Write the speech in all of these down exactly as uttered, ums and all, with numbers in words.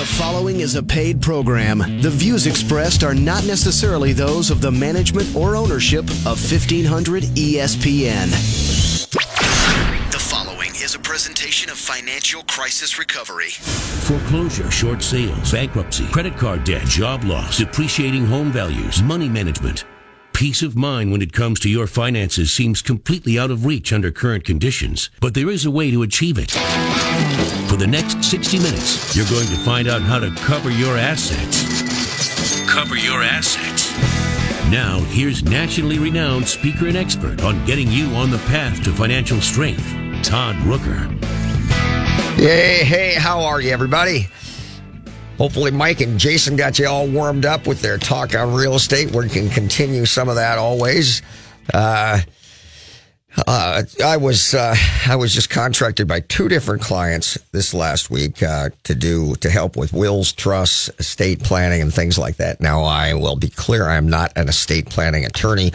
The following is a paid program. The views expressed are not necessarily those of the management or ownership of fifteen hundred E S P N. The following is a presentation of financial crisis recovery. Foreclosure, short sales, bankruptcy, credit card debt, job loss, depreciating home values, money management. Peace of mind when it comes to your finances seems completely out of reach under current conditions, but there is a way to achieve it. For the next sixty minutes, you're going to find out how to cover your assets. Cover your assets. Now, here's nationally renowned speaker and expert on getting you on the path to financial strength, Todd Rooker. Hey, hey, how are you, everybody? Hopefully Mike and Jason got you all warmed up with their talk on real estate. We can continue some of that always. Uh, uh, I was uh, I was just contracted by two different clients this last week uh, to do to help with wills, trusts, estate planning, and things like that. Now, I will be clear, I am not an estate planning attorney.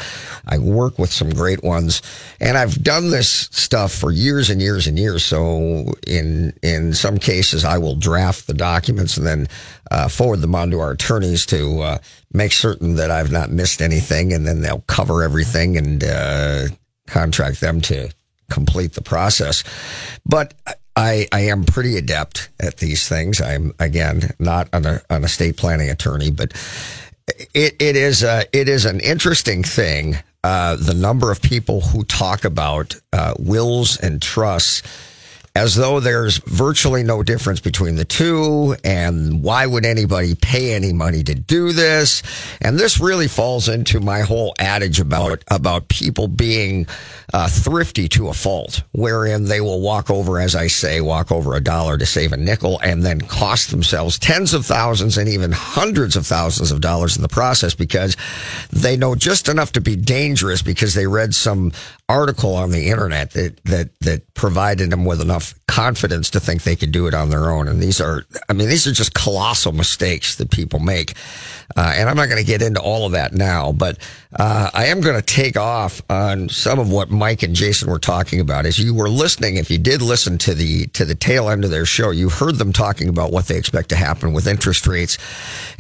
I work with some great ones, and I've done this stuff for years and years and years. So in in some cases, I will draft the documents and then uh, forward them on to our attorneys to uh, make certain that I've not missed anything, and then they'll cover everything and uh, contract them to complete the process. But I, I am pretty adept at these things. I'm, again, not an, an estate planning attorney, but it it is a, it is an interesting thing. Uh, the number of people who talk about uh, wills and trusts as though there's virtually no difference between the two, and why would anybody pay any money to do this? And this really falls into my whole adage about about people being uh, thrifty to a fault, wherein they will walk over, as I say, walk over a dollar to save a nickel, and then cost themselves tens of thousands and even hundreds of thousands of dollars in the process, because they know just enough to be dangerous because they read some article on the internet that that that provided them with enough confidence to think they could do it on their own. And these are, I mean, these are just colossal mistakes that people make. Uh, and I'm not going to get into all of that now, but uh, I am going to take off on some of what Mike and Jason were talking about. As you were listening, if you did listen to the to the tail end of their show, you heard them talking about what they expect to happen with interest rates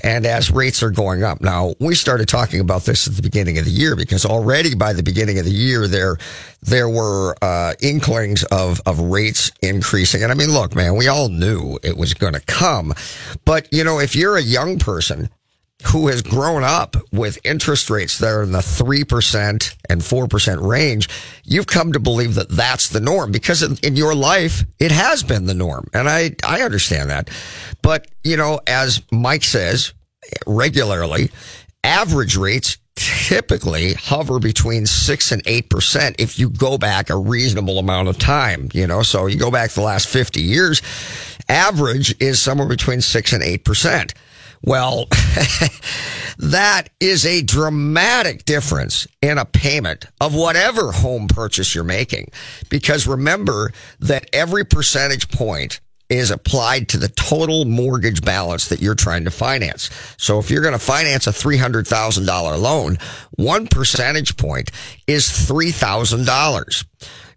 and as rates are going up. Now, we started talking about this at the beginning of the year, because already by the beginning of the year, there There were uh, inklings of, of rates increasing. And I mean, look, man, we all knew it was going to come. But, you know, if you're a young person who has grown up with interest rates that are in the three percent and four percent range, you've come to believe that that's the norm, because in, in your life, it has been the norm. And I, I understand that. But, you know, as Mike says regularly, average rates typically hover between six and eight percent if you go back a reasonable amount of time. You know, so you go back the last fifty years, average is somewhere between six and eight percent. Well, that is a dramatic difference in a payment of whatever home purchase you're making, because remember that every percentage point is applied to the total mortgage balance that you're trying to finance. So if you're going to finance a three hundred thousand dollars loan, one percentage point is three thousand dollars.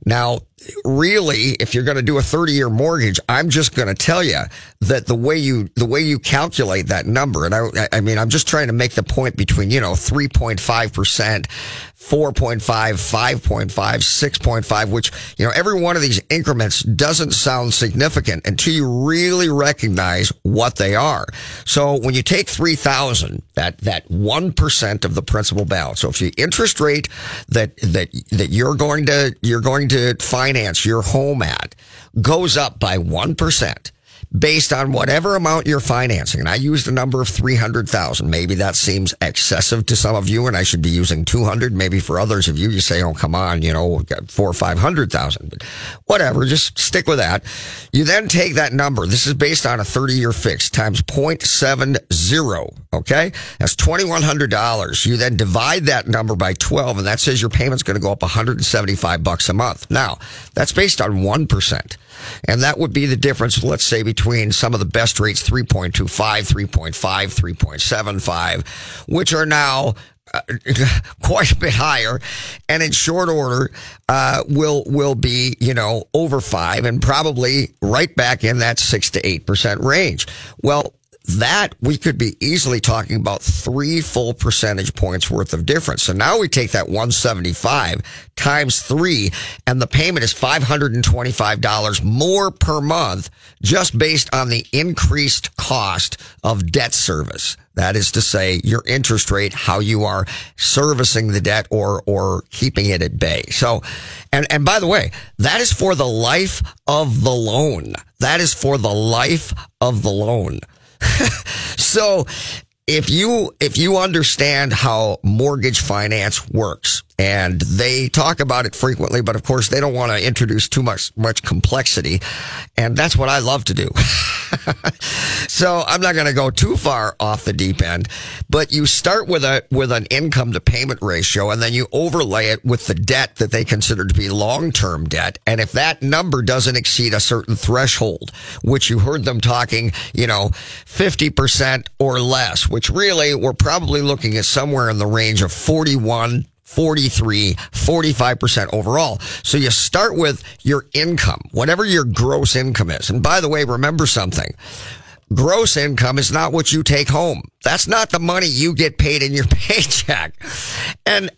Now, really, if you're going to do a thirty-year mortgage, I'm just going to tell you that the way you the way you calculate that number, and I, I mean, I'm just trying to make the point between, you know, three point five percent, four point five, five point five, six point five, which, you know, every one of these increments doesn't sound significant until you really recognize what they are. So when you take three thousand, that that one percent of the principal balance. So if the interest rate that that that you're going to you're going to finance your home at goes up by one percent based on whatever amount you're financing. And I used the number of three hundred thousand. Maybe that seems excessive to some of you, and I should be using two hundred. Maybe for others of you, you say, oh, come on, you know, we've got four or five hundred thousand, but whatever, just stick with that. You then take that number. This is based on a thirty year fix times zero point seven zero. Okay. That's two thousand one hundred dollars. You then divide that number by twelve, and that says your payment's going to go up one hundred seventy-five bucks a month. Now, that's based on one percent. And that would be the difference, let's say, between some of the best rates, three point two five, three point five, three point seven five, which are now uh, quite a bit higher, and in short order uh, will will be, you know, over five and probably right back in that six to eight percent range. Well, that we could be easily talking about three full percentage points worth of difference. So now we take that one seventy-five times three, and the payment is five hundred twenty-five dollars more per month just based on the increased cost of debt service. That is to say, your interest rate, how you are servicing the debt or or keeping it at bay. So, and, and by the way, that is for the life of the loan. That is for the life of the loan. So if you, if you understand how mortgage finance works, and they talk about it frequently, but of course they don't want to introduce too much, much complexity. And that's what I love to do. So I'm not going to go too far off the deep end, but you start with a, with an income to payment ratio, and then you overlay it with the debt that they consider to be long-term debt. And if that number doesn't exceed a certain threshold, which you heard them talking, you know, fifty percent or less, which really we're probably looking at somewhere in the range of forty-one, forty-three, forty-five percent overall. So you start with your income, whatever your gross income is. And by the way, remember something. Gross income is not what you take home. That's not the money you get paid in your paycheck. And,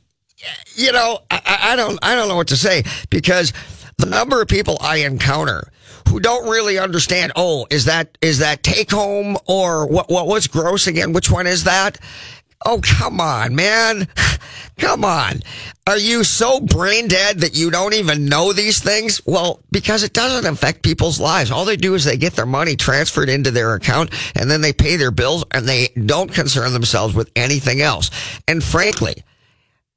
you know, I, I don't, I don't know what to say, because the number of people I encounter who don't really understand, oh, is that, is that take home or what, what was gross again? Which one is that? Oh, come on, man. Come on. Are you so brain dead that you don't even know these things? Well, because it doesn't affect people's lives. All they do is they get their money transferred into their account, and then they pay their bills, and they don't concern themselves with anything else. And frankly,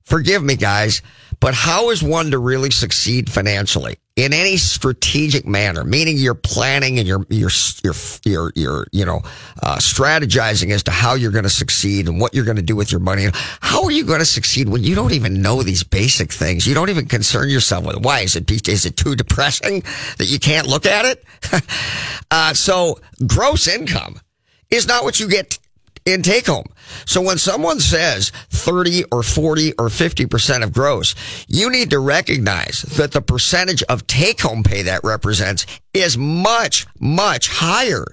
forgive me, guys, but how is one to really succeed financially in any strategic manner? Meaning, you're planning and you're you're you're you're, you're you know uh, strategizing as to how you're going to succeed and what you're going to do with your money. How are you going to succeed when you don't even know these basic things? You don't even concern yourself with it. Why is it is it too depressing that you can't look at it? uh, so, gross income is not what you get in take home. So when someone says thirty or forty or fifty percent of gross, you need to recognize that the percentage of take home pay that represents is much, much higher,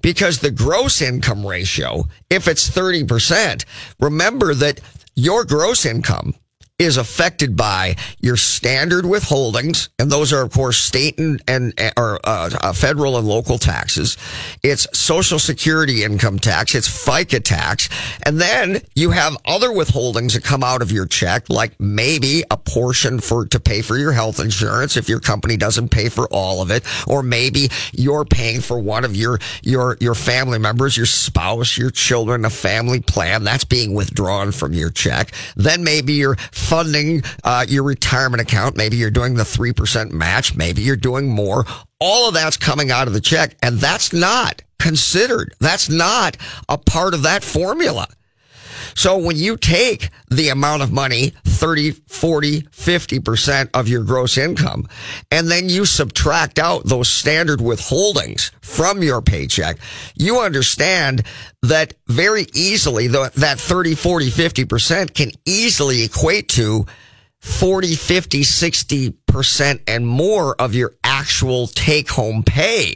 because the gross income ratio, if it's thirty percent, remember that your gross income is affected by your standard withholdings, and those are, of course, state and, and or uh, federal and local taxes. It's Social Security income tax. It's FICA tax. And then you have other withholdings that come out of your check, like maybe a portion for to pay for your health insurance if your company doesn't pay for all of it, or maybe you're paying for one of your your your family members, your spouse, your children, a family plan. That's being withdrawn from your check. Then maybe you're funding uh, your retirement account. Maybe you're doing the three percent match. Maybe you're doing more. All of that's coming out of the check, and that's not considered. That's not a part of that formula. So when you take the amount of money, thirty, forty, fifty percent of your gross income, and then you subtract out those standard withholdings from your paycheck, you understand that very easily that thirty, forty, fifty percent can easily equate to forty, fifty, sixty percent and more of your actual take-home pay.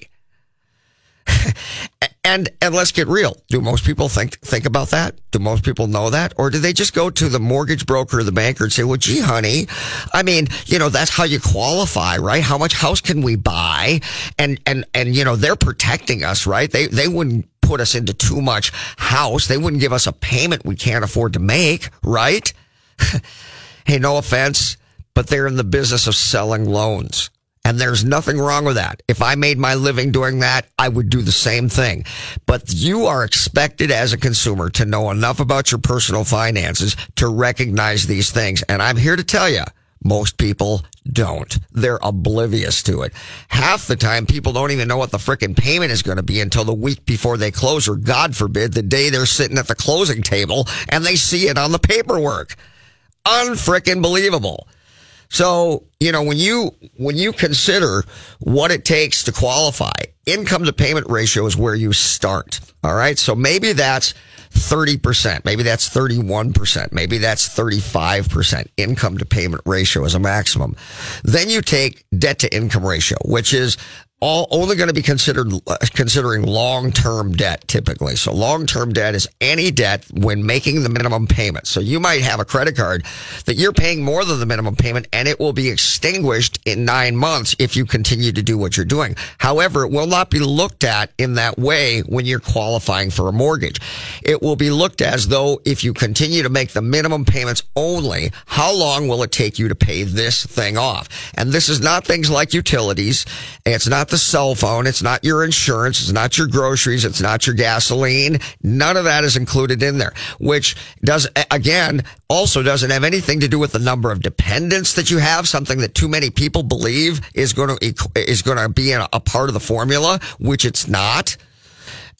And and let's get real. Do most people think think about that? Do most people know that? Or do they just go to the mortgage broker or the banker and say, well, gee, honey, I mean, you know, that's how you qualify, right? How much house can we buy? And, and, and you know, they're protecting us, right? They they wouldn't put us into too much house. They wouldn't give us a payment we can't afford to make, right? Hey, no offense, but they're in the business of selling loans. And there's nothing wrong with that. If I made my living doing that, I would do the same thing. But you are expected as a consumer to know enough about your personal finances to recognize these things. And I'm here to tell you, most people don't. They're oblivious to it. Half the time, people don't even know what the frickin' payment is going to be until the week before they close, or God forbid, the day they're sitting at the closing table and they see it on the paperwork. Unfrickin' believable. So, you know, when you, when you consider what it takes to qualify, income to payment ratio is where you start. All right. So maybe that's thirty percent. Maybe that's thirty-one percent. Maybe that's thirty-five percent income to payment ratio as a maximum. Then you take debt to income ratio, which is all only going to be considered uh, considering long-term debt typically. So long-term debt is any debt when making the minimum payment. So you might have a credit card that you're paying more than the minimum payment, and it will be extinguished in nine months if you continue to do what you're doing. However, it will not be looked at in that way when you're qualifying for a mortgage. It will be looked as though if you continue to make the minimum payments only, how long will it take you to pay this thing off? And this is not things like utilities. It's not the cell phone. It's not your insurance. It's not your groceries. It's not your gasoline. None of that is included in there, which does, again, also doesn't have anything to do with the number of dependents that you have, something that too many people believe is going to, is going to be a part of the formula, which it's not.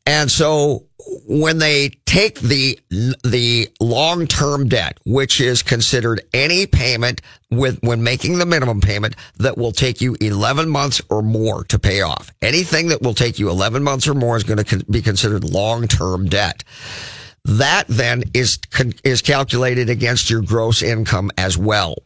And so when they take the the long-term debt, which is considered any payment with when making the minimum payment that will take you eleven months or more to pay off. Anything that will take you eleven months or more is going to be considered long-term debt. That then is is calculated against your gross income as well.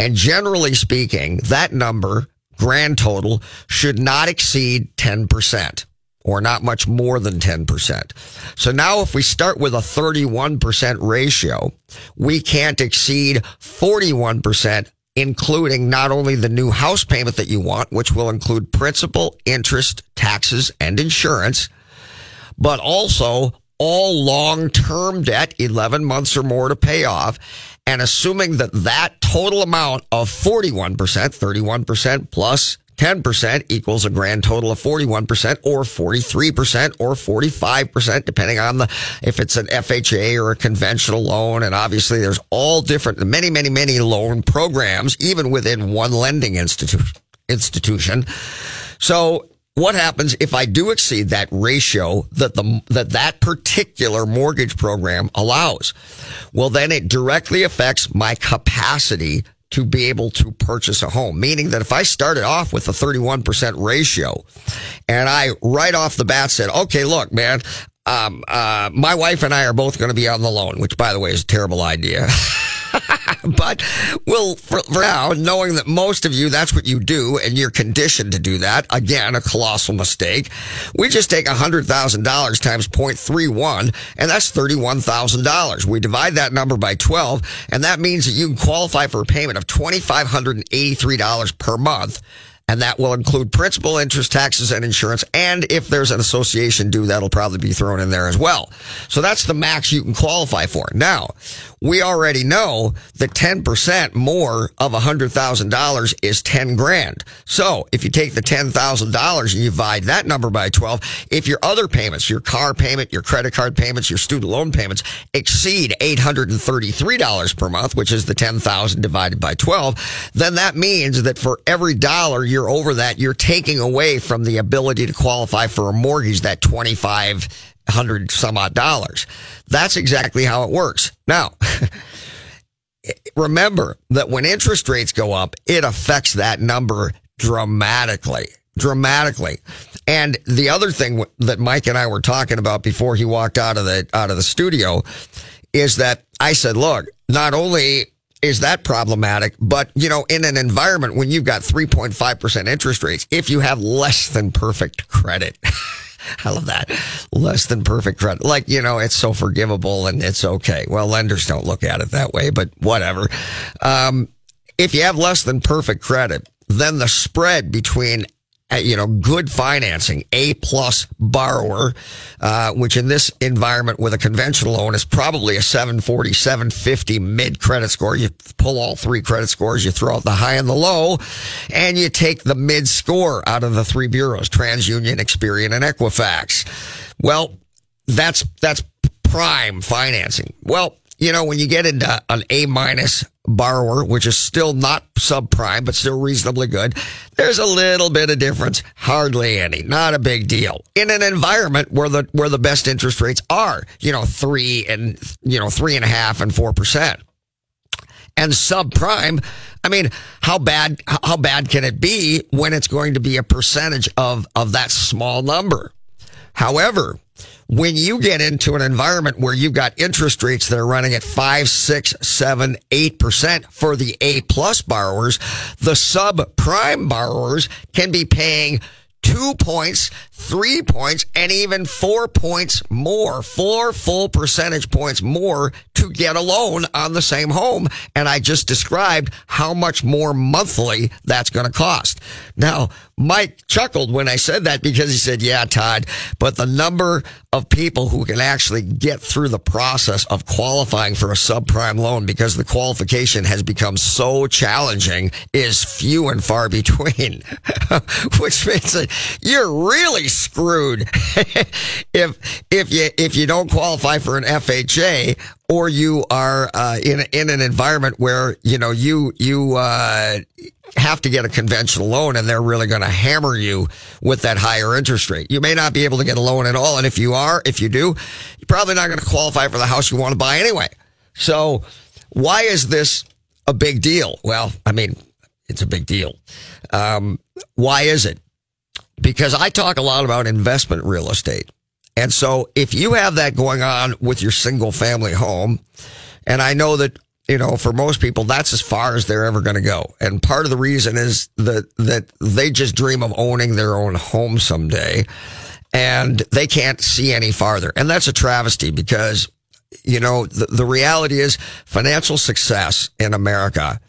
And generally speaking, that number, grand total, should not exceed ten percent. Or not much more than ten percent. So now if we start with a thirty-one percent ratio, we can't exceed forty-one percent, including not only the new house payment that you want, which will include principal, interest, taxes, and insurance, but also all long-term debt, eleven months or more to pay off. And assuming that that total amount of forty-one percent, thirty-one percent plus ten percent equals a grand total of forty-one percent or forty-three percent or forty-five percent, depending on the, if it's an F H A or a conventional loan. And obviously there's all different, many, many, many loan programs, even within one lending institu- institution. So what happens if I do exceed that ratio that the, that that particular mortgage program allows? Well, then it directly affects my capacity to be able to purchase a home, meaning that if I started off with a thirty-one percent ratio and I right off the bat said, okay, look, man, um, uh, my wife and I are both going to be on the loan, which, by the way, is a terrible idea. But we'll, for, for now, knowing that most of you, that's what you do and you're conditioned to do that, again, a colossal mistake, we just take one hundred thousand dollars times zero point three one, and that's thirty-one thousand dollars. We divide that number by twelve, and that means that you can qualify for a payment of two thousand five hundred eighty-three dollars per month. And that will include principal, interest, taxes, and insurance. And if there's an association due, that'll probably be thrown in there as well. So that's the max you can qualify for. Now, we already know that ten percent more of one hundred thousand dollars is ten grand. So if you take the ten thousand dollars and you divide that number by twelve, if your other payments, your car payment, your credit card payments, your student loan payments exceed eight hundred thirty-three dollars per month, which is the ten thousand divided by twelve, then that means that for every dollar you're over that, you're taking away from the ability to qualify for a mortgage, that twenty-five hundred some odd dollars. That's exactly how it works. Now, remember that when interest rates go up, it affects that number dramatically, dramatically. And the other thing that Mike and I were talking about before he walked out of the, out of the studio is that I said, look, not only is that problematic, but, you know, in an environment when you've got three point five percent interest rates, if you have less than perfect credit, I love that, less than perfect credit, like, you know, it's so forgivable and it's okay. Well, lenders don't look at it that way, but whatever. Um, if you have less than perfect credit, then the spread between, you know, good financing, A plus borrower, uh, which in this environment with a conventional loan is probably a seven forty, seven fifty mid credit score. You pull all three credit scores, you throw out the high and the low, and you take the mid score out of the three bureaus, TransUnion, Experian, and Equifax. Well, that's, that's prime financing. Well, you know, when you get into an A minus borrower, which is still not subprime, but still reasonably good, there's a little bit of difference, hardly any, not a big deal. In an environment where the, where the best interest rates are, you know, three and, you know, three and a half and four percent. And subprime, I mean, how bad, how bad can it be when it's going to be a percentage of, of that small number? However, when you get into an environment where you've got interest rates that are running at five, six, seven, eight percent for the A plus borrowers, the subprime borrowers can be paying two points, three points, and even four points more, four full percentage points more to get a loan on the same home. And I just described how much more monthly that's going to cost. Now, Mike chuckled when I said that because he said, yeah, Todd, but the number of people who can actually get through the process of qualifying for a subprime loan because the qualification has become so challenging is few and far between, which means that you're really screwed if if you if you don't qualify for an F H A or you are uh, in in an environment where you know you you uh, have to get a conventional loan and they're really going to hammer you with that higher interest rate. You may not be able to get a loan at all, and if you are, if you do, you're probably not going to qualify for the house you want to buy anyway. So, why is this a big deal? Well, I mean, it's a big deal. Um, why is it? Because I talk a lot about investment real estate. And so if you have that going on with your single family home, and I know that, you know, for most people, that's as far as they're ever going to go. And part of the reason is that, that they just dream of owning their own home someday and they can't see any farther. And that's a travesty because, you know, the, the reality is financial success in America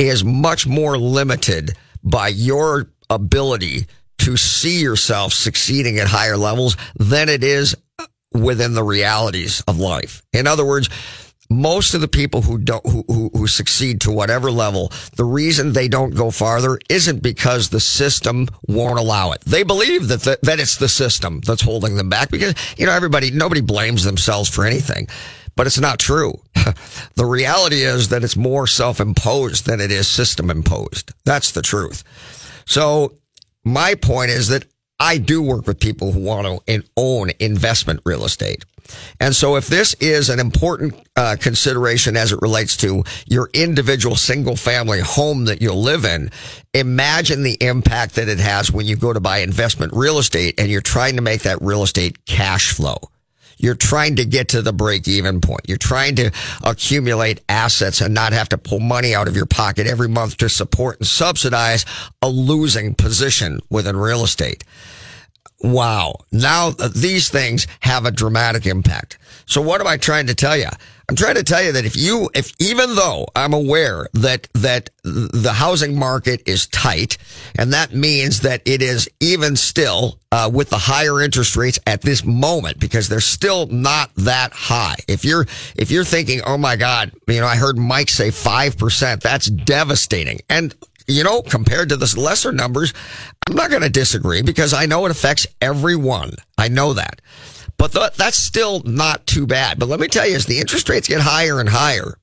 is much more limited by your ability to see yourself succeeding at higher levels than it is within the realities of life. In other words, most of the people who don't, who, who, who succeed to whatever level, the reason they don't go farther isn't because the system won't allow it. They believe that, the, that it's the system that's holding them back because, you know, everybody, nobody blames themselves for anything. But it's not true. The reality is that it's more self-imposed than it is system-imposed. That's the truth. So my point is that I do work with people who want to own investment real estate. And so if this is an important uh, consideration as it relates to your individual single-family home that you'll live in, imagine the impact that it has when you go to buy investment real estate and you're trying to make that real estate cash flow. You're trying to get to the break-even point. You're trying to accumulate assets and not have to pull money out of your pocket every month to support and subsidize a losing position within real estate. Wow. Now these things have a dramatic impact. So what am I trying to tell you? I'm trying to tell you that if you, if even though I'm aware that, that the housing market is tight, and that means that it is even still, uh, with the higher interest rates at this moment, because they're still not that high. If you're, if you're thinking, oh my God, you know, I heard Mike say five percent, that's devastating. And, you know, compared to the lesser numbers, I'm not going to disagree because I know it affects everyone. I know that. But th- that's still not too bad. But let me tell you, as the interest rates get higher and higher,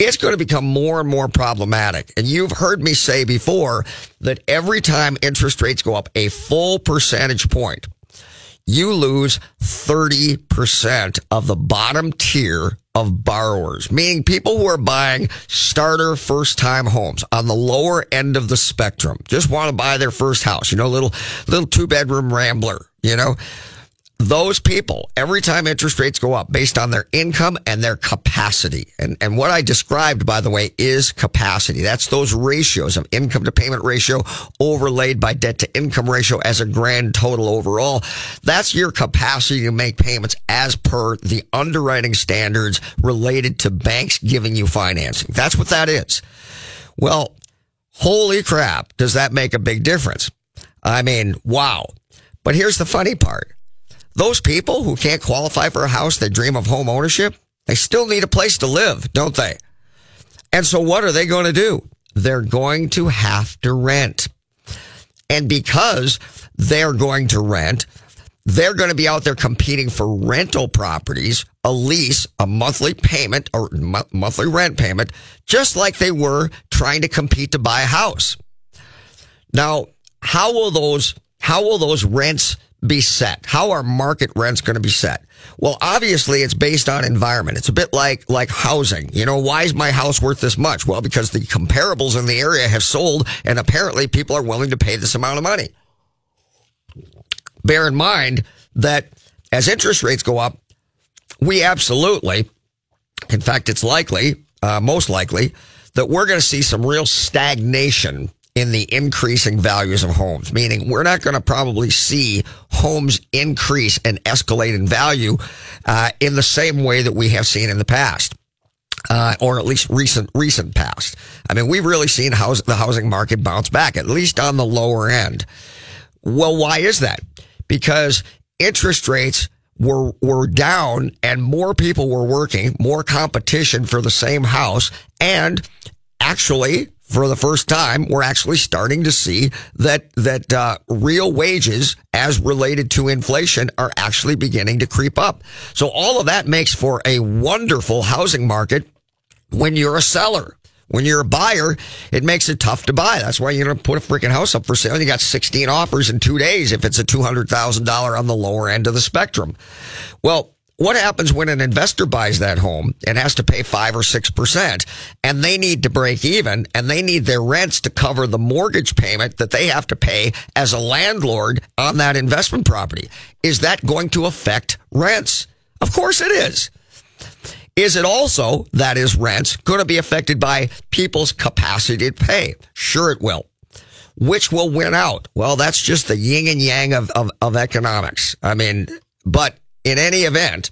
it's going to become more and more problematic. And you've heard me say before that every time interest rates go up a full percentage point, you lose thirty percent of the bottom tier of borrowers, meaning people who are buying starter first-time homes on the lower end of the spectrum, just want to buy their first house, you know, little little two-bedroom rambler, you know. Those people, every time interest rates go up based on their income and their capacity. And, and what I described, by the way, is capacity. That's those ratios of income to payment ratio overlaid by debt to income ratio as a grand total overall. That's your capacity to make payments as per the underwriting standards related to banks giving you financing. That's what that is. Well, holy crap, does that make a big difference? I mean, wow. But here's the funny part. Those people who can't qualify for a house, they dream of home ownership, they still need a place to live, don't they? And so what are they going to do? They're going to have to rent. And because they're going to rent, they're going to be out there competing for rental properties, a lease, a monthly payment or mo- monthly rent payment, just like they were trying to compete to buy a house. Now, how will those, how will those rents be set? How are market rents going to be set? Well, obviously it's based on environment. It's a bit like, like housing. You know, why is my house worth this much? Well, because the comparables in the area have sold and apparently people are willing to pay this amount of money. Bear in mind that as interest rates go up, we absolutely, in fact, it's likely, uh, most likely that we're going to see some real stagnation in the increasing values of homes, meaning we're not going to probably see homes increase and escalate in value uh, in the same way that we have seen in the past. Uh, or at least recent, recent past. I mean, we've really seen house, the housing market bounce back, at least on the lower end. Well, why is that? Because interest rates were, were down and more people were working, more competition for the same house. And actually, for the first time, we're actually starting to see that, that, uh, real wages as related to inflation are actually beginning to creep up. So all of that makes for a wonderful housing market when you're a seller. When you're a buyer, it makes it tough to buy. That's why you're going to put a freaking house up for sale. You got sixteen offers in two days if it's a two hundred thousand dollars on the lower end of the spectrum. Well, what happens when an investor buys that home and has to pay five or six percent and they need to break even and they need their rents to cover the mortgage payment that they have to pay as a landlord on that investment property? Is that going to affect rents? Of course it is. Is it also, that is rents, going to be affected by people's capacity to pay? Sure it will. Which will win out? Well, that's just the yin and yang of, of, of economics. I mean, but in any event,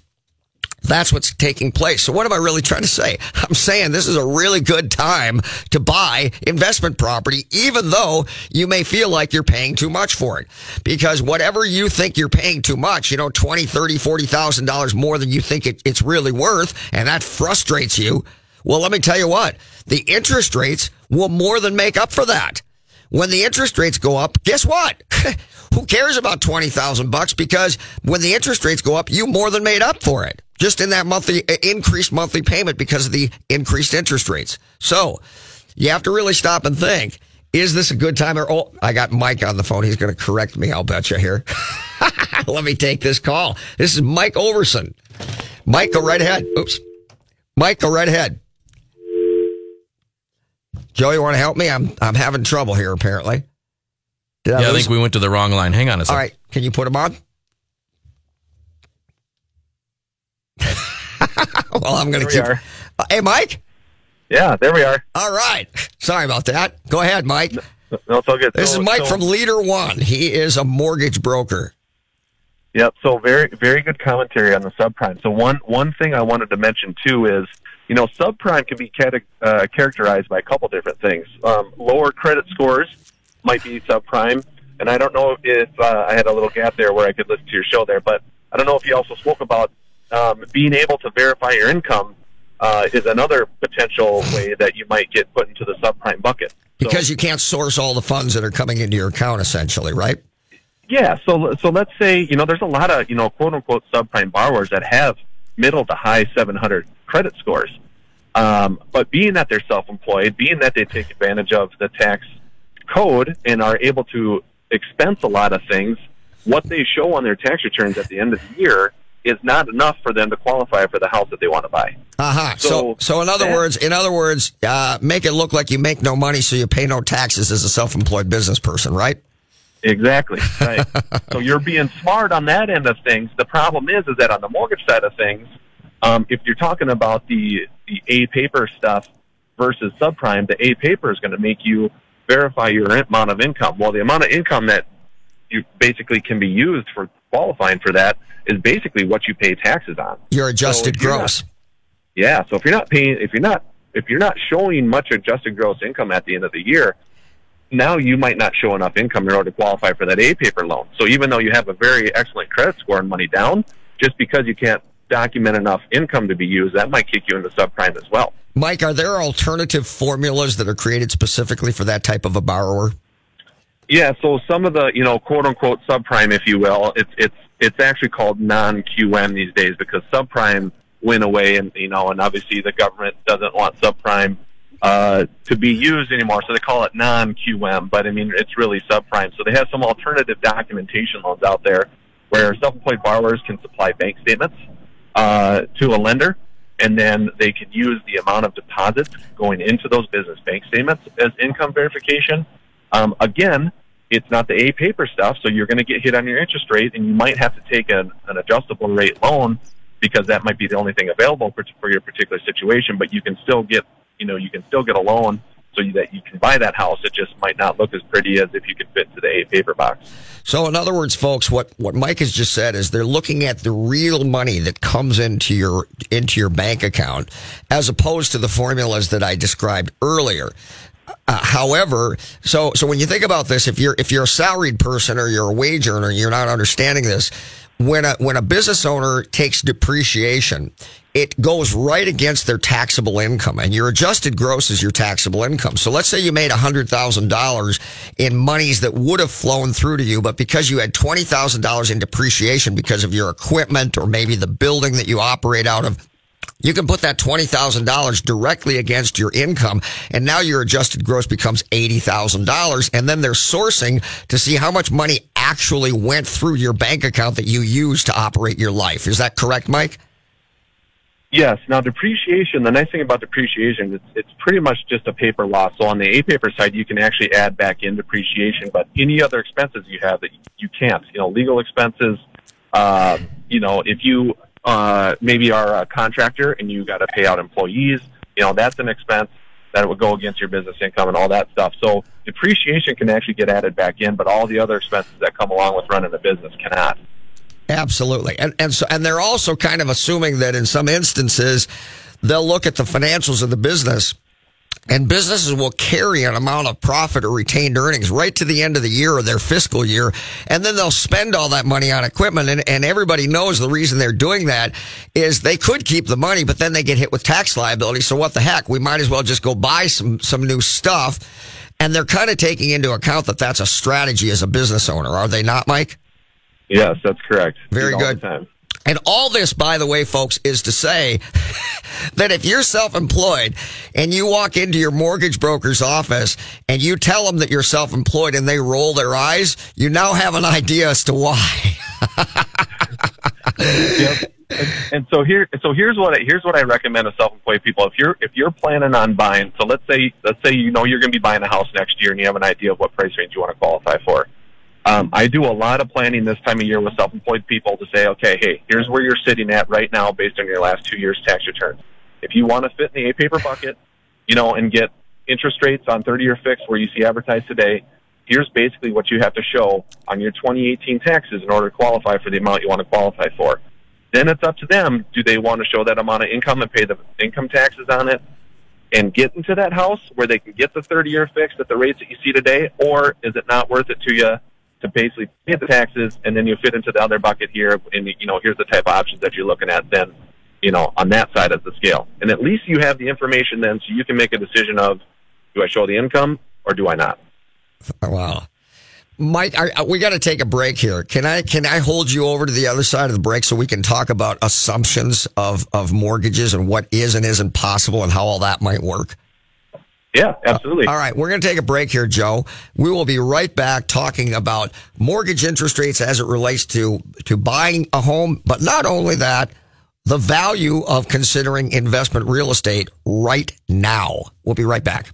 that's what's taking place. So what am I really trying to say? I'm saying this is a really good time to buy investment property, even though you may feel like you're paying too much for it. Because whatever you think you're paying too much, you know, twenty, thirty, forty thousand dollars more than you think it, it's really worth, and that frustrates you. Well, let me tell you what, the interest rates will more than make up for that. When the interest rates go up, guess what? Who cares about twenty thousand bucks? Because when the interest rates go up, you more than made up for it just in that monthly uh, increased monthly payment because of the increased interest rates. So you have to really stop and think, is this a good time? Or, oh, I got Mike on the phone. He's going to correct me. I'll bet you here. Let me take this call. This is Mike Overson. Mike, go right ahead. Oops. Mike, go right ahead. Joey, you want to help me? I'm, I'm having trouble here, apparently. Did I yeah, lose? I think we went to the wrong line. Hang on a second. All right. Can you put them on? Well, I'm going to keep. Uh, hey, Mike? Yeah, there we are. All right. Sorry about that. Go ahead, Mike. No, no it's all good. This so, is Mike so... from Leader One. He is a mortgage broker. Yep. So very, very good commentary on the subprime. So one, one thing I wanted to mention, too, is, you know, subprime can be cate- uh, characterized by a couple different things. Um, lower credit scores might be subprime, and I don't know if uh, I had a little gap there where I could listen to your show there, but I don't know if you also spoke about um, being able to verify your income uh, is another potential way that you might get put into the subprime bucket. So, because you can't source all the funds that are coming into your account, essentially, right? Yeah, so so let's say, you know, there's a lot of, you know, quote-unquote subprime borrowers that have middle to high seven hundred credit scores, um, but being that they're self-employed, being that they take advantage of the tax code and are able to expense a lot of things, what they show on their tax returns at the end of the year is not enough for them to qualify for the house that they want to buy. Uh-huh. So, so, so in other that, words, in other words, uh, make it look like you make no money so you pay no taxes as a self-employed business person, right? Exactly. Right. So you're being smart on that end of things. The problem is, is that on the mortgage side of things, um, if you're talking about the, the A-paper stuff versus subprime, the A-paper is going to make you verify your amount of income. Well, the amount of income that you basically can be used for qualifying for that is basically what you pay taxes on. Your adjusted so gross. Not, yeah. So if you're not paying, if you're not, if you're not showing much adjusted gross income at the end of the year, now you might not show enough income in order to qualify for that A-paper loan. So even though you have a very excellent credit score and money down, just because you can't document enough income to be used, that might kick you into subprime as well. Mike, are there alternative formulas that are created specifically for that type of a borrower? Yeah, so some of the, you know, quote-unquote subprime, if you will, it's it's it's actually called non-Q M these days because subprime went away, and, you know, and obviously the government doesn't want subprime uh, to be used anymore, so they call it non-Q M, but, I mean, it's really subprime. So they have some alternative documentation loans out there where self-employed borrowers can supply bank statements uh, to a lender, and then they could use the amount of deposits going into those business bank statements as income verification. Um, again, it's not the A-paper stuff, so you're going to get hit on your interest rate, and you might have to take an, an adjustable rate loan because that might be the only thing available for, for your particular situation. But you can still get, you know, you can still get a loan so that you can buy that house. It just might not look as pretty as if you could fit to the eight paper box. So in other words, folks, what, what Mike has just said is they're looking at the real money that comes into your, into your bank account as opposed to the formulas that I described earlier. Uh, however, so, so when you think about this, if you're, if you're a salaried person or you're a wage earner, you're not understanding this. When a, when a business owner takes depreciation, it goes right against their taxable income, and your adjusted gross is your taxable income. So let's say you made one hundred thousand dollars in monies that would have flown through to you, but because you had twenty thousand dollars in depreciation because of your equipment or maybe the building that you operate out of, you can put that twenty thousand dollars directly against your income, and now your adjusted gross becomes eighty thousand dollars, and then they're sourcing to see how much money actually went through your bank account that you use to operate your life. Is that correct, Mike? Yes. Now, depreciation, the nice thing about depreciation, it's, it's pretty much just a paper loss. So on the A-paper side, you can actually add back in depreciation, but any other expenses you have that you can't, you know, legal expenses, uh, you know, if you... Uh, maybe are a contractor and you got to pay out employees, you know, that's an expense that would go against your business income and all that stuff. So depreciation can actually get added back in, but all the other expenses that come along with running a business cannot. Absolutely. And, and so, and they're also kind of assuming that in some instances, they'll look at the financials of the business, and businesses will carry an amount of profit or retained earnings right to the end of the year or their fiscal year, and then they'll spend all that money on equipment. And, and everybody knows the reason they're doing that is they could keep the money, but then they get hit with tax liability. So what the heck? We might as well just go buy some, some new stuff. And they're kind of taking into account that that's a strategy as a business owner. Are they not, Mike? Yes, that's correct. Very good. And all this, by the way, folks, is to say that if you're self-employed and you walk into your mortgage broker's office and you tell them that you're self-employed and they roll their eyes, you now have an idea as to why. Yep. And, and so here, so here's what I, here's what I recommend to self-employed people. If you're if you're planning on buying, so let's say let's say you know you're going to be buying a house next year and you have an idea of what price range you want to qualify for. Um, I do a lot of planning this time of year with self-employed people to say, okay, hey, here's where you're sitting at right now based on your last two years' tax returns. If you want to fit in the A-paper bucket, you know, and get interest rates on thirty-year fixed where you see advertised today, here's basically what you have to show on your twenty eighteen taxes in order to qualify for the amount you want to qualify for. Then it's up to them. Do they want to show that amount of income and pay the income taxes on it and get into that house where they can get the thirty-year fixed at the rates that you see today, or is it not worth it to you to basically pay the taxes, and then you fit into the other bucket here, and, you know, here's the type of options that you're looking at then, you know, on that side of the scale. And at least you have the information then, so you can make a decision of, do I show the income, or do I not? Wow. Mike, I, we got to take a break here. Can I can I hold you over to the other side of the break so we can talk about assumptions of, of mortgages and what is and isn't possible and how all that might work? Yeah, absolutely. Uh, all right. We're going to take a break here, Joe. We will be right back talking about mortgage interest rates as it relates to, to buying a home. But not only that, the value of considering investment real estate right now. We'll be right back.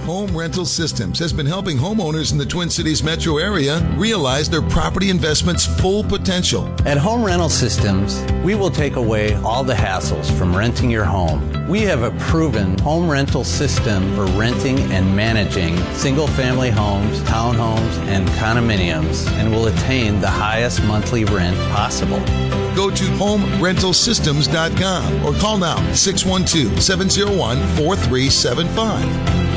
Home Rental Systems has been helping homeowners in the Twin Cities metro area realize their property investment's full potential. At Home Rental Systems, we will take away all the hassles from renting your home. We have a proven home rental system for renting and managing single-family homes, townhomes, and condominiums, and will attain the highest monthly rent possible. Go to home rental systems dot com or call now, six one two, seven zero one, four three seven five.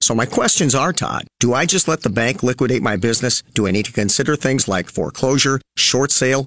So my questions are, Todd, do I just let the bank liquidate my business? Do I need to consider things like foreclosure, short sale,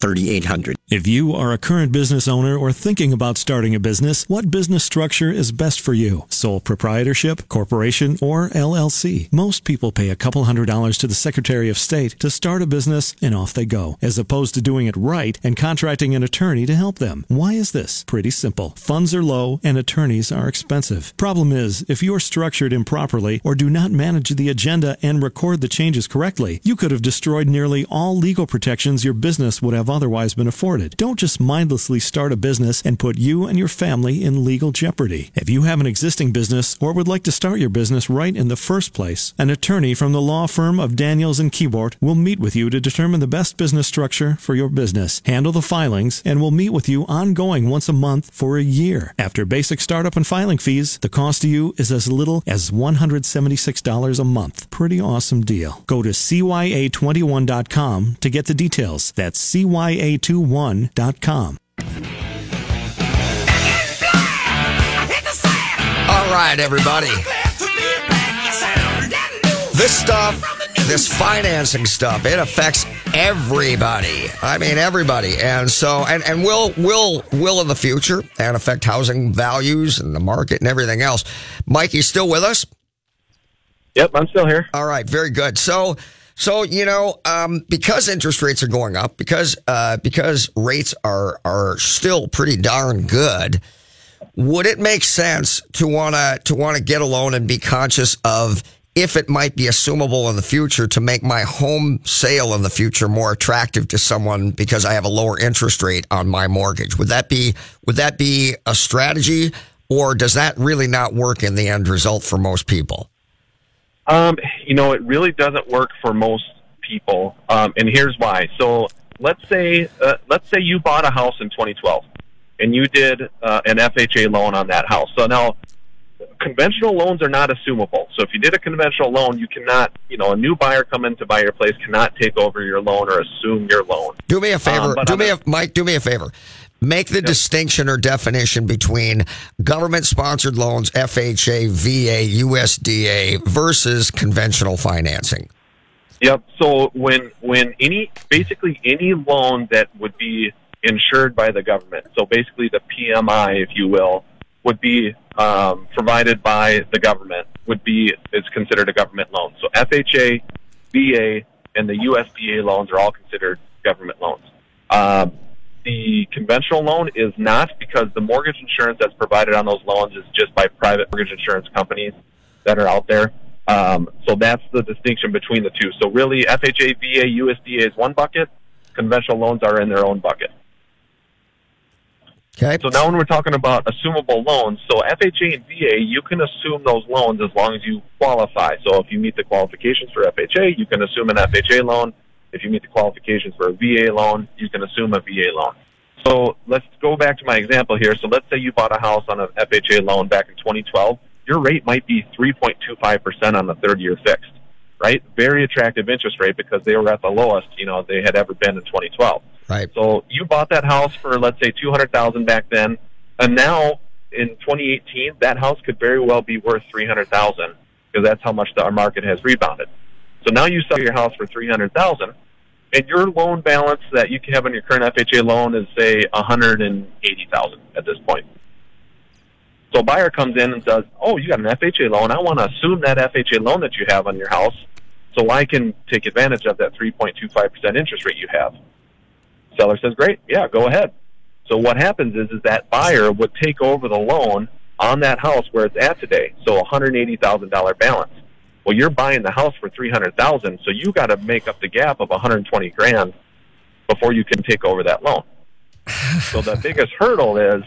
three eight zero zero. If you are a current business owner or thinking about starting a business, what business structure is best for you? Sole proprietorship, corporation, or L L C? Most people pay a couple hundred dollars to the Secretary of State to start a business and off they go, as opposed to doing it right and contracting an attorney to help them. Why is this? Pretty simple. Funds are low and attorneys are expensive. Problem is, if you're structured improperly or do not manage the agenda and record the changes correctly, you could have destroyed nearly all legal protections your business would have otherwise been afforded. Don't just mindlessly start a business and put you and your family in legal jeopardy. If you have an existing business or would like to start your business right in the first place, an attorney from the law firm of Daniels and Keyboard will meet with you to determine the best business structure for your business, handle the filings, and will meet with you ongoing once a month for a year. After basic startup and filing fees, the cost to you is as little as one hundred seventy-six dollars a month. Pretty awesome deal. Go to C Y A twenty-one dot com to get the details. That's C Y A Y A twenty-one dot com. All right, everybody. This stuff, this financing stuff, it affects everybody. I mean, everybody. And so, and, and will, will, will in the future and affect housing values and the market and everything else. Mike, you still with us? Yep, I'm still here. All right, very good. So, So, you know, um, because interest rates are going up, because, uh, because rates are, are still pretty darn good, would it make sense to wanna, to wanna get a loan and be conscious of if it might be assumable in the future to make my home sale in the future more attractive to someone because I have a lower interest rate on my mortgage? Would that be, would that be a strategy, or does that really not work in the end result for most people? Um, you know, it really doesn't work for most people, um, and here's why. So let's say uh, let's say you bought a house in twenty twelve, and you did uh, an F H A loan on that house. So now, conventional loans are not assumable. So if you did a conventional loan, you cannot, you know, a new buyer come in to buy your place cannot take over your loan or assume your loan. Do me a favor, um, do me a, Mike. Do me a favor. Make the yep. distinction or definition between government-sponsored loans, F H A, V A, U S D A, versus conventional financing. Yep. So when when any, basically any loan that would be insured by the government, so basically the P M I, if you will, would be um, provided by the government, would be, is considered a government loan. So F H A, V A, and the U S D A loans are all considered government loans. Um, The conventional loan is not, because the mortgage insurance that's provided on those loans is just by private mortgage insurance companies that are out there. Um, so that's the distinction between the two. So really, F H A, V A, U S D A is one bucket. Conventional loans are in their own bucket. Okay. So now when we're talking about assumable loans, so F H A and V A, you can assume those loans as long as you qualify. So if you meet the qualifications for F H A, you can assume an F H A loan. If you meet the qualifications for a V A loan, you can assume a V A loan. So let's go back to my example here. So let's say you bought a house on an F H A loan back in twenty twelve. Your rate might be three point two five percent on the third-year fixed, right? Very attractive interest rate because they were at the lowest, you know, they had ever been in twenty twelve. Right. So you bought that house for, let's say, two hundred thousand dollars back then, and now in twenty eighteen, that house could very well be worth three hundred thousand dollars because that's how much the, our market has rebounded. So now you sell your house for three hundred thousand dollars. And your loan balance that you can have on your current F H A loan is, say, one hundred eighty thousand dollars at this point. So a buyer comes in and says, oh, you got an F H A loan. I want to assume that F H A loan that you have on your house so I can take advantage of that three point two five percent interest rate you have. Seller says, great, yeah, go ahead. So what happens is, is that buyer would take over the loan on that house where it's at today, so one hundred eighty thousand dollars balance. Well, you're buying the house for three hundred thousand dollars, so you got to make up the gap of one hundred twenty thousand dollars before you can take over that loan. So the biggest hurdle is,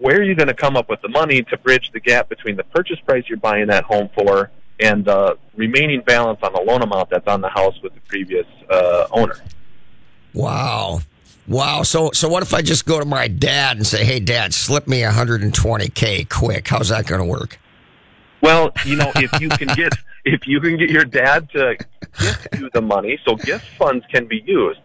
where are you going to come up with the money to bridge the gap between the purchase price you're buying that home for and the remaining balance on the loan amount that's on the house with the previous uh, owner? Wow. Wow. So so what if I just go to my dad and say, hey, Dad, slip me one hundred twenty thousand quick. How's that going to work? Well, you know, if you can get if you can get your dad to gift you the money, so gift funds can be used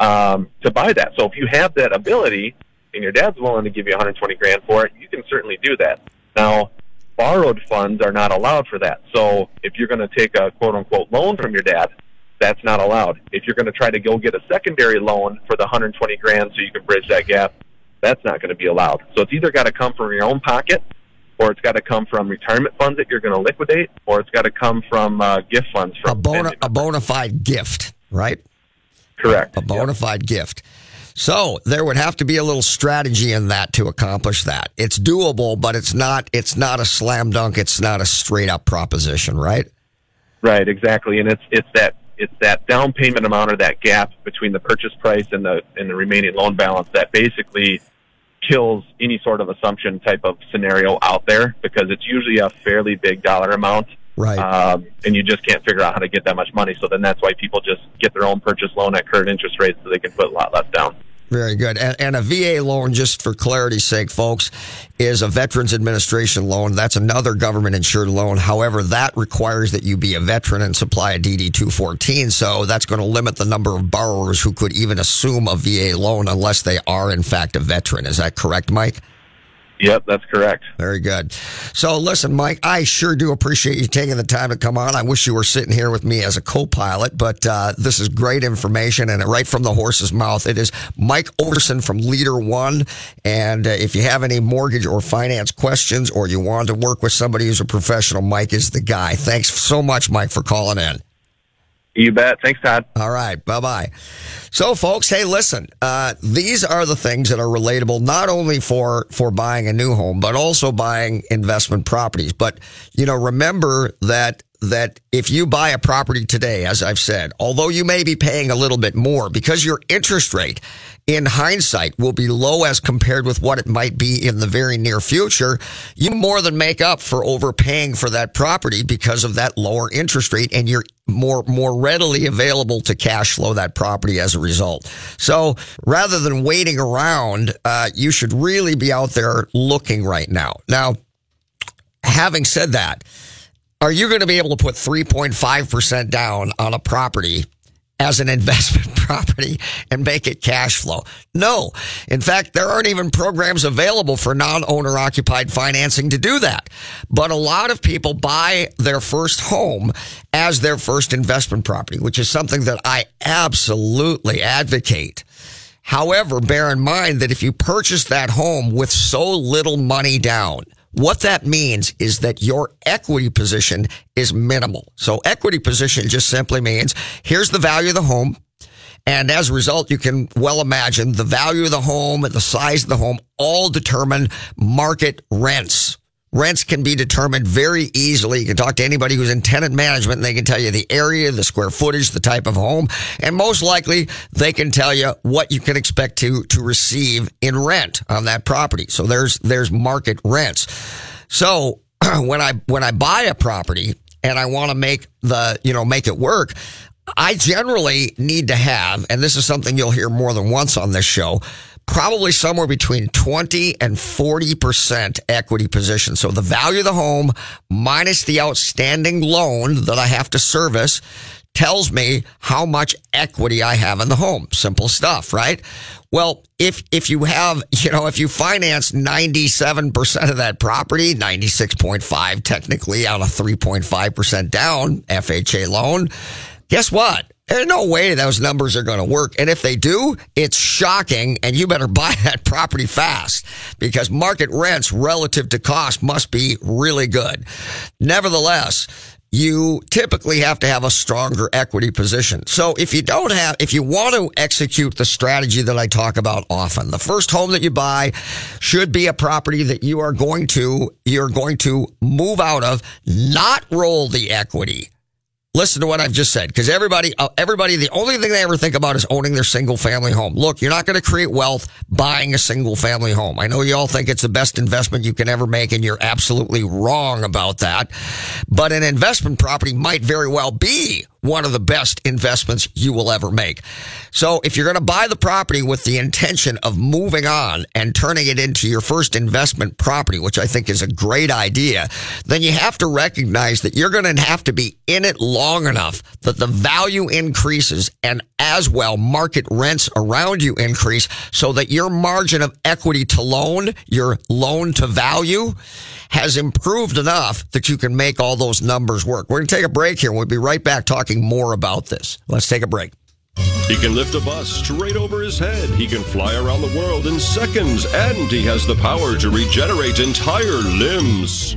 um, to buy that. So if you have that ability and your dad's willing to give you one hundred twenty thousand for it, you can certainly do that. Now, borrowed funds are not allowed for that. So if you're going to take a quote-unquote loan from your dad, that's not allowed. If you're going to try to go get a secondary loan for the one hundred twenty thousand so you can bridge that gap, that's not going to be allowed. So it's either got to come from your own pocket, or it's got to come from retirement funds that you're going to liquidate, or it's got to come from uh, gift funds. From a, bona, a bona fide gift, right? Correct. A bona fide yep. gift. So there would have to be a little strategy in that to accomplish that. It's doable, but it's not it's not a slam dunk. It's not a straight up proposition, right? Right, exactly. And it's it's that it's that down payment amount or that gap between the purchase price and the and the remaining loan balance that basically kills any sort of assumption type of scenario out there, because it's usually a fairly big dollar amount. Right. Um, and you just can't figure out how to get that much money. So then that's why people just get their own purchase loan at current interest rates so they can put a lot less down. Very good. And, and a V A loan, just for clarity's sake, folks, is a Veterans Administration loan. That's another government-insured loan. However, that requires that you be a veteran and supply a D D two fourteen. So that's going to limit the number of borrowers who could even assume a V A loan unless they are, in fact, a veteran. Is that correct, Mike? Yep, that's correct. Very good. So listen, Mike, I sure do appreciate you taking the time to come on. I wish you were sitting here with me as a co-pilot, but uh, this is great information, and right from the horse's mouth. It is Mike Overson from Leader One, and uh, if you have any mortgage or finance questions, or you want to work with somebody who's a professional, Mike is the guy. Thanks so much, Mike, for calling in. You bet. Thanks, Todd. All right. Bye-bye. So, folks, hey, listen, uh, these are the things that are relatable, not only for, for buying a new home, but also buying investment properties. But, you know, remember that that if you buy a property today, as I've said, although you may be paying a little bit more, because your interest rate in hindsight will be low as compared with what it might be in the very near future, you more than make up for overpaying for that property because of that lower interest rate, and you're more more readily available to cash flow that property as a result. So rather than waiting around, uh, you should really be out there looking right now. Now, having said that, are you going to be able to put three point five percent down on a property as an investment property and make it cash flow? No. In fact, there aren't even programs available for non-owner occupied financing to do that. But a lot of people buy their first home as their first investment property, which is something that I absolutely advocate. However, bear in mind that if you purchase that home with so little money down, what that means is that your equity position is minimal. So equity position just simply means here's the value of the home. And as a result, you can well imagine the value of the home and the size of the home all determine market rents. Rents can be determined very easily. You can talk to anybody who's in tenant management, and they can tell you the area, the square footage, the type of home. And most likely, they can tell you what you can expect to, to receive in rent on that property. So there's, there's market rents. So when I, when I buy a property and I want to make the, you know, make it work, I generally need to have, and this is something you'll hear more than once on this show, probably somewhere between twenty and forty percent equity position. So the value of the home minus the outstanding loan that I have to service tells me how much equity I have in the home. Simple stuff, right? Well, if, if you have, you know, if you finance ninety-seven percent of that property, ninety-six point five technically on a three point five percent down F H A loan, guess what? There's no way those numbers are going to work. And if they do, it's shocking, and you better buy that property fast because market rents relative to cost must be really good. Nevertheless, you typically have to have a stronger equity position. So if you don't have, if you want to execute the strategy that I talk about often, the first home that you buy should be a property that you are going to, you're going to move out of, not roll the equity. Listen to what I've just said, because everybody, everybody, the only thing they ever think about is owning their single family home. Look, you're not going to create wealth buying a single family home. I know you all think it's the best investment you can ever make, and you're absolutely wrong about that. But an investment property might very well be one of the best investments you will ever make. So if you're going to buy the property with the intention of moving on and turning it into your first investment property, which I think is a great idea, then you have to recognize that you're going to have to be in it long enough that the value increases and as well market rents around you increase so that your margin of equity to loan, your loan to value, has improved enough that you can make all those numbers work. We're going to take a break here. We'll be right back talking more about this. Let's take a break. He can lift a bus straight over his head. He can fly around the world in seconds, and he has the power to regenerate entire limbs.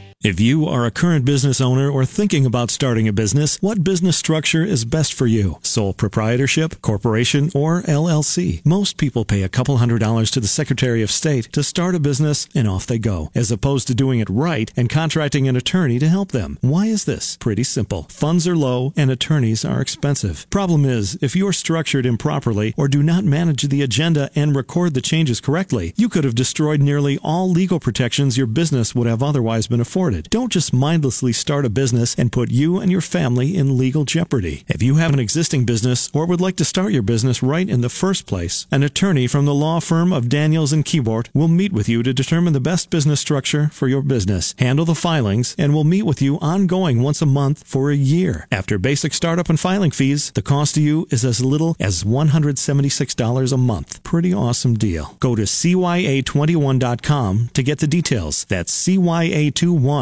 If you are a current business owner or thinking about starting a business, what business structure is best for you? Sole proprietorship, corporation, or L L C? Most people pay a couple hundred dollars to the Secretary of State to start a business and off they go, as opposed to doing it right and contracting an attorney to help them. Why is this? Pretty simple. Funds are low and attorneys are expensive. Problem is, if you're structured improperly or do not manage the agenda and record the changes correctly, you could have destroyed nearly all legal protections your business would have otherwise been afforded. Don't just mindlessly start a business and put you and your family in legal jeopardy. If you have an existing business or would like to start your business right in the first place, an attorney from the law firm of Daniels and Keyboard will meet with you to determine the best business structure for your business, handle the filings, and will meet with you ongoing once a month for a year. After basic startup and filing fees, the cost to you is as little as one hundred seventy-six dollars a month. Pretty awesome deal. Go to C Y A twenty-one dot com to get the details. That's C Y A twenty-one.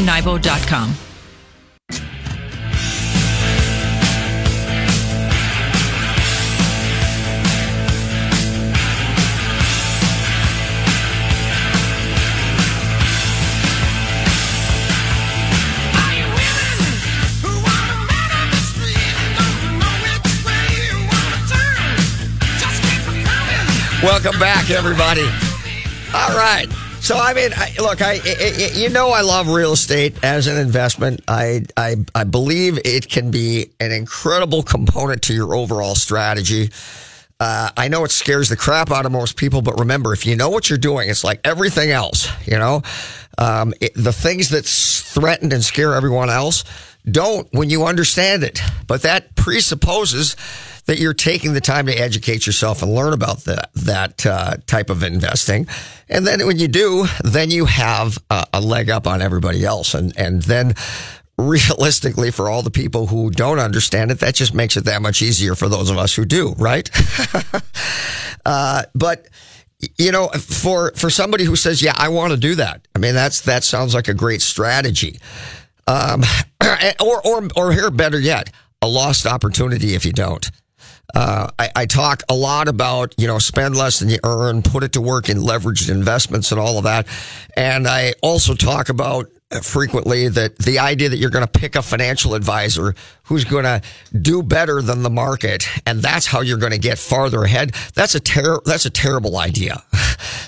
Nybo dot com. Welcome back, everybody. All right. So, I mean, I, look, I, I, you know I love real estate as an investment. I, I I believe it can be an incredible component to your overall strategy. Uh, I know it scares the crap out of most people, but remember, if you know what you're doing, it's like everything else, you know? Um, it, the things that threaten and scare everyone else don't when you understand it. But that presupposes that you're taking the time to educate yourself and learn about that, that uh, type of investing. And then when you do, then you have a, a leg up on everybody else. And, and then realistically, for all the people who don't understand it, that just makes it that much easier for those of us who do, right? uh, but you know, for, for somebody who says, yeah, I want to do that. I mean, that's, that sounds like a great strategy. Um, or, or, or here, better yet, a lost opportunity if you don't. Uh, I, I talk a lot about, you know, spend less than you earn, put it to work in leveraged investments and all of that. And I also talk about frequently that the idea that you're going to pick a financial advisor who's going to do better than the market, and that's how you're going to get farther ahead. That's a ter- that's a terrible idea.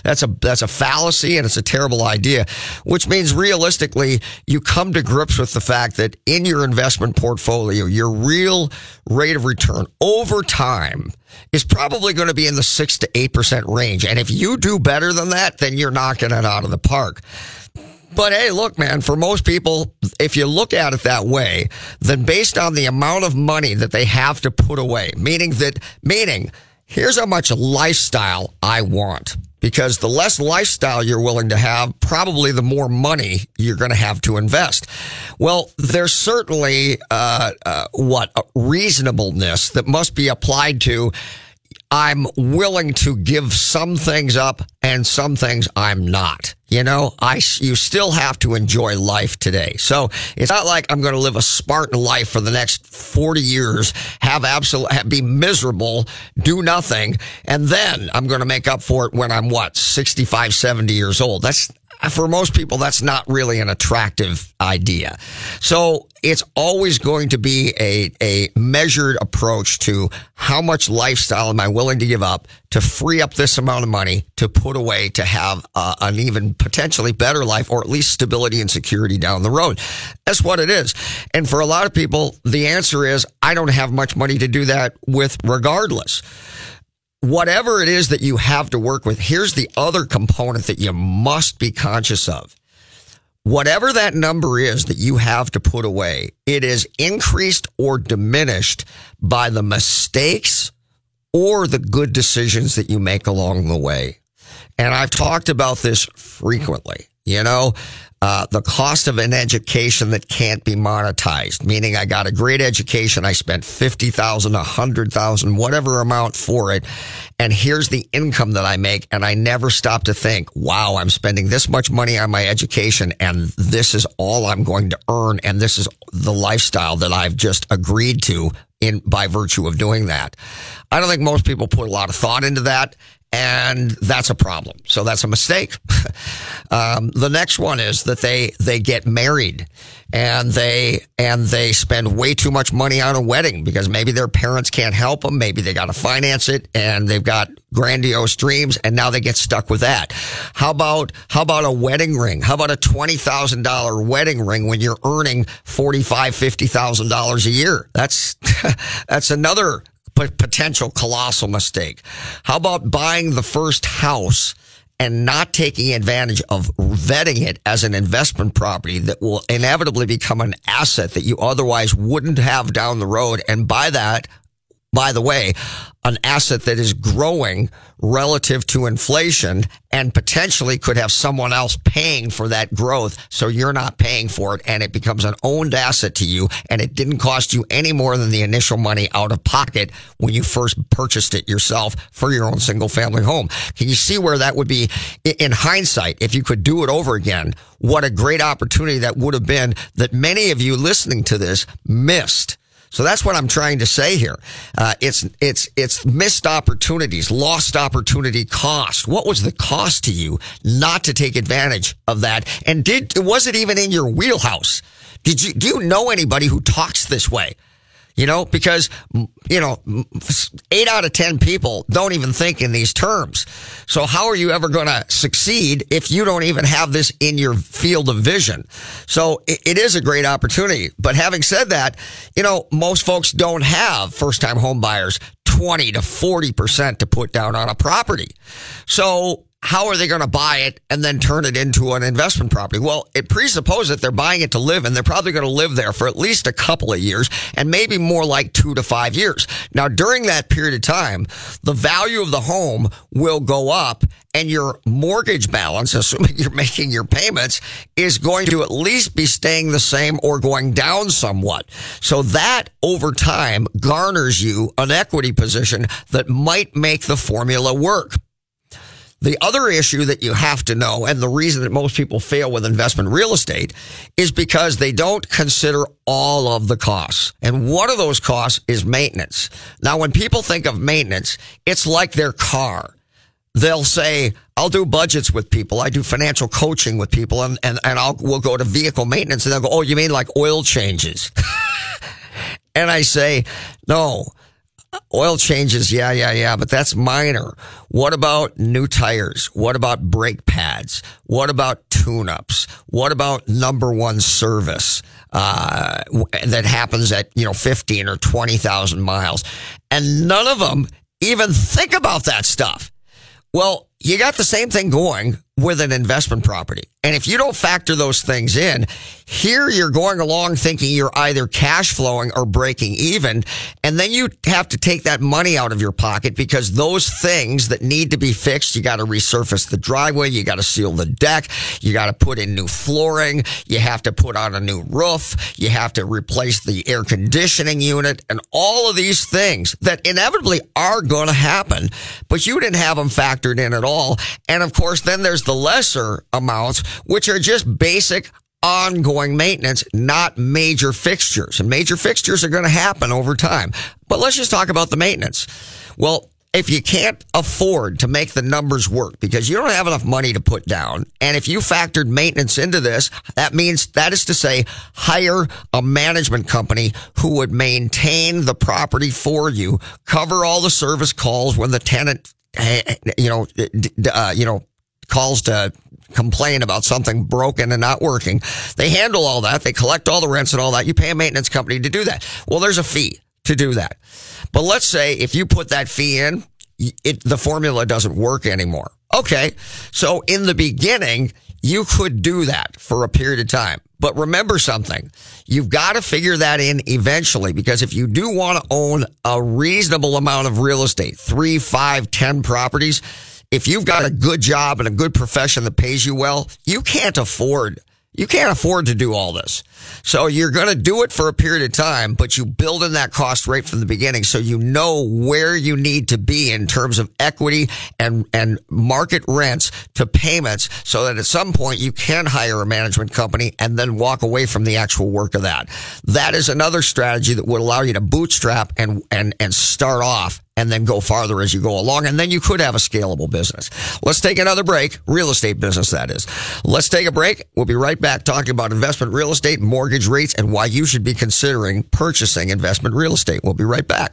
That's a, that's a fallacy, and it's a terrible idea, which means realistically, you come to grips with the fact that in your investment portfolio, your real rate of return over time is probably going to be in the six to eight percent range. And if you do better than that, then you're knocking it out of the park. But hey, look, man, for most people, if you look at it that way, then based on the amount of money that they have to put away, meaning that, meaning, here's how much lifestyle I want. Because the less lifestyle you're willing to have, probably the more money you're going to have to invest. Well, there's certainly, uh, uh, what, uh, reasonableness that must be applied to, I'm willing to give some things up and some things I'm not. You know, I, you still have to enjoy life today. So it's not like I'm going to live a Spartan life for the next forty years, have absolute, be miserable, do nothing, and then I'm going to make up for it when I'm what, sixty-five, seventy years old. That's, for most people, that's not really an attractive idea. So it's always going to be a, a measured approach to how much lifestyle am I willing to give up to free up this amount of money to put away to have uh, an even potentially better life, or at least stability and security down the road. That's what it is. And for a lot of people, the answer is, I don't have much money to do that with regardless. Whatever it is that you have to work with, here's the other component that you must be conscious of. Whatever that number is that you have to put away, it is increased or diminished by the mistakes or the good decisions that you make along the way. And I've talked about this frequently, you know, uh, the cost of an education that can't be monetized, meaning I got a great education. I spent fifty thousand, one hundred thousand, whatever amount for it. And here's the income that I make. And I never stop to think, wow, I'm spending this much money on my education, and this is all I'm going to earn. And this is the lifestyle that I've just agreed to in by virtue of doing that. I don't think most people put a lot of thought into that. And that's a problem. So that's a mistake. um, the next one is that they, they get married and they, and they spend way too much money on a wedding because maybe their parents can't help them. Maybe they got to finance it, and they've got grandiose dreams, and now they get stuck with that. How about, how about a wedding ring? How about a twenty thousand dollars wedding ring when you're earning forty-five thousand dollars, fifty thousand dollars a year? That's, that's another potential colossal mistake. How about buying the first house and not taking advantage of vetting it as an investment property that will inevitably become an asset that you otherwise wouldn't have down the road? And by that, by the way, an asset that is growing relative to inflation and potentially could have someone else paying for that growth. So you're not paying for it, and it becomes an owned asset to you, and it didn't cost you any more than the initial money out of pocket when you first purchased it yourself for your own single family home. Can you see where that would be in hindsight? If you could do it over again, what a great opportunity that would have been that many of you listening to this missed. So that's what I'm trying to say here. Uh, it's, it's, it's missed opportunities, lost opportunity cost. What was the cost to you not to take advantage of that? And did, was it even in your wheelhouse? Did you, do you know anybody who talks this way? You know, because, you know, eight out of ten people don't even think in these terms. So how are you ever going to succeed if you don't even have this in your field of vision? So it is a great opportunity. But having said that, you know, most folks don't have first-time home buyers twenty to forty percent to put down on a property. So how are they going to buy it and then turn it into an investment property? Well, it presupposes that they're buying it to live, and they're probably going to live there for at least a couple of years, and maybe more like two to five years. Now, during that period of time, the value of the home will go up, and your mortgage balance, assuming you're making your payments, is going to at least be staying the same or going down somewhat. So that over time garners you an equity position that might make the formula work. The other issue that you have to know, and the reason that most people fail with investment real estate, is because they don't consider all of the costs. And one of those costs is maintenance. Now, when people think of maintenance, it's like their car. They'll say, I'll do budgets with people. I do financial coaching with people, and, and, and I'll, we'll go to vehicle maintenance, and they'll go, oh, you mean like oil changes? And I say, no. Oil changes, yeah, yeah, yeah, but that's minor. What about new tires? What about brake pads? What about tune-ups? What about number one service uh, that happens at, you know, fifteen or twenty thousand miles? And none of them even think about that stuff. Well, you got the same thing going with an investment property. And if you don't factor those things in, here you're going along thinking you're either cash flowing or breaking even. And then you have to take that money out of your pocket because those things that need to be fixed, you got to resurface the driveway, you got to seal the deck, you got to put in new flooring, you have to put on a new roof, you have to replace the air conditioning unit, and all of these things that inevitably are going to happen, but you didn't have them factored in at all. And of course, then there's the lesser amounts, which are just basic ongoing maintenance, not major fixtures. And major fixtures are going to happen over time. But let's just talk about the maintenance. Well, if you can't afford to make the numbers work because you don't have enough money to put down, and if you factored maintenance into this, that means, that is to say, hire a management company who would maintain the property for you, cover all the service calls when the tenant, you know, uh, you know, calls to complain about something broken and not working. They handle all that. They collect all the rents and all that. You pay a maintenance company to do that. Well, there's a fee to do that. But let's say if you put that fee in, it, the formula doesn't work anymore. Okay. So in the beginning, you could do that for a period of time. But remember something, you've got to figure that in eventually, because if you do want to own a reasonable amount of real estate, three, five, ten properties, if you've got a good job and a good profession that pays you well, you can't afford, you can't afford to do all this. So you're going to do it for a period of time, but you build in that cost right from the beginning so you know where you need to be in terms of equity and, and market rents to payments so that at some point you can hire a management company and then walk away from the actual work of that. That is another strategy that would allow you to bootstrap and, and, and start off and then go farther as you go along. And then you could have a scalable business. Let's take another break. Real estate business, that is. Let's take a break. We'll be right back talking about investment real estate, mortgage rates, and why you should be considering purchasing investment real estate. We'll be right back.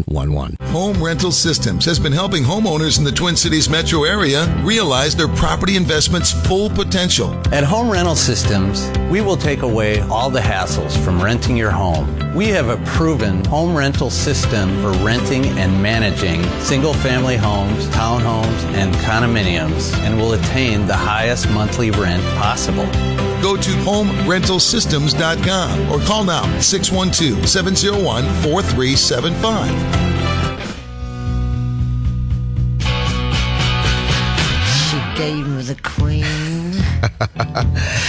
one one. Home Rental Systems has been helping homeowners in the Twin Cities metro area realize their property investment's full potential. At Home Rental Systems, we will take away all the hassles from renting your home. We have a proven home rental system for renting and managing single-family homes, townhomes, and condominiums, and will attain the highest monthly rent possible. Go to home rental systems dot com or call now six one two, seven zero one, four three seven five. She gave me the queen.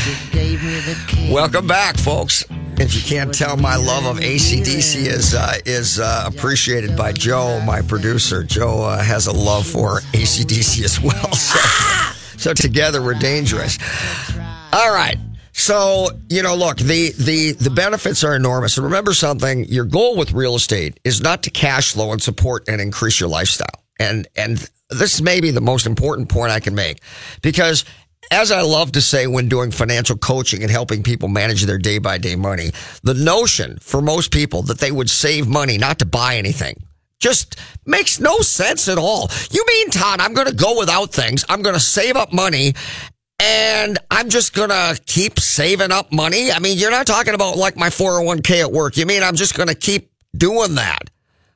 She gave me the king. Welcome back, folks. If you can't tell, my love of A C D C is uh, is uh, appreciated by Joe, my producer. Joe uh, has a love for A C D C as well. So, so together we're dangerous. All right. So, you know, look, the, the, the benefits are enormous. And remember something, your goal with real estate is not to cash flow and support and increase your lifestyle. And and this may be the most important point I can make, because as I love to say when doing financial coaching and helping people manage their day-by-day money, the notion for most people that they would save money not to buy anything just makes no sense at all. You mean, Todd, I'm going to go without things. I'm going to save up money, and I'm just going to keep saving up money? I mean, you're not talking about like my four oh one k at work. You mean I'm just going to keep doing that?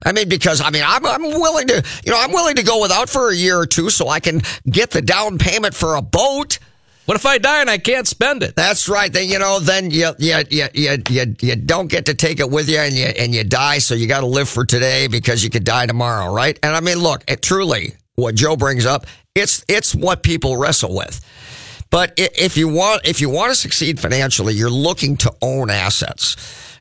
I mean, because, I mean, I'm, I'm willing to, you know, I'm willing to go without for a year or two so I can get the down payment for a boat. What if I die and I can't spend it? That's right. Then, you know, then you, you, you, you, you, you don't get to take it with you, and you, and you die. So you got to live for today because you could die tomorrow. Right. And I mean, look, it truly, what Joe brings up, it's, it's what people wrestle with. But if you want, if you want to succeed financially, you're looking to own assets.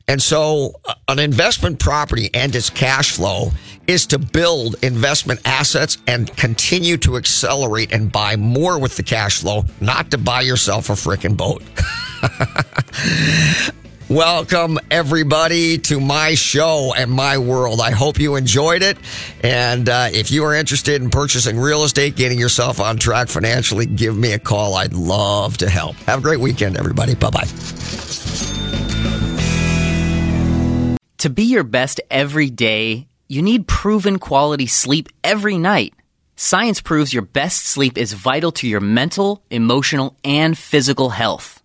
And so an investment property and its cash flow is to build investment assets and continue to accelerate and buy more with the cash flow, not to buy yourself a frickin' boat. Welcome, everybody, to my show and my world. I hope you enjoyed it. And uh, if you are interested in purchasing real estate, getting yourself on track financially, give me a call. I'd love to help. Have a great weekend, everybody. Bye-bye. To be your best every day, you need proven quality sleep every night. Science proves your best sleep is vital to your mental, emotional, and physical health.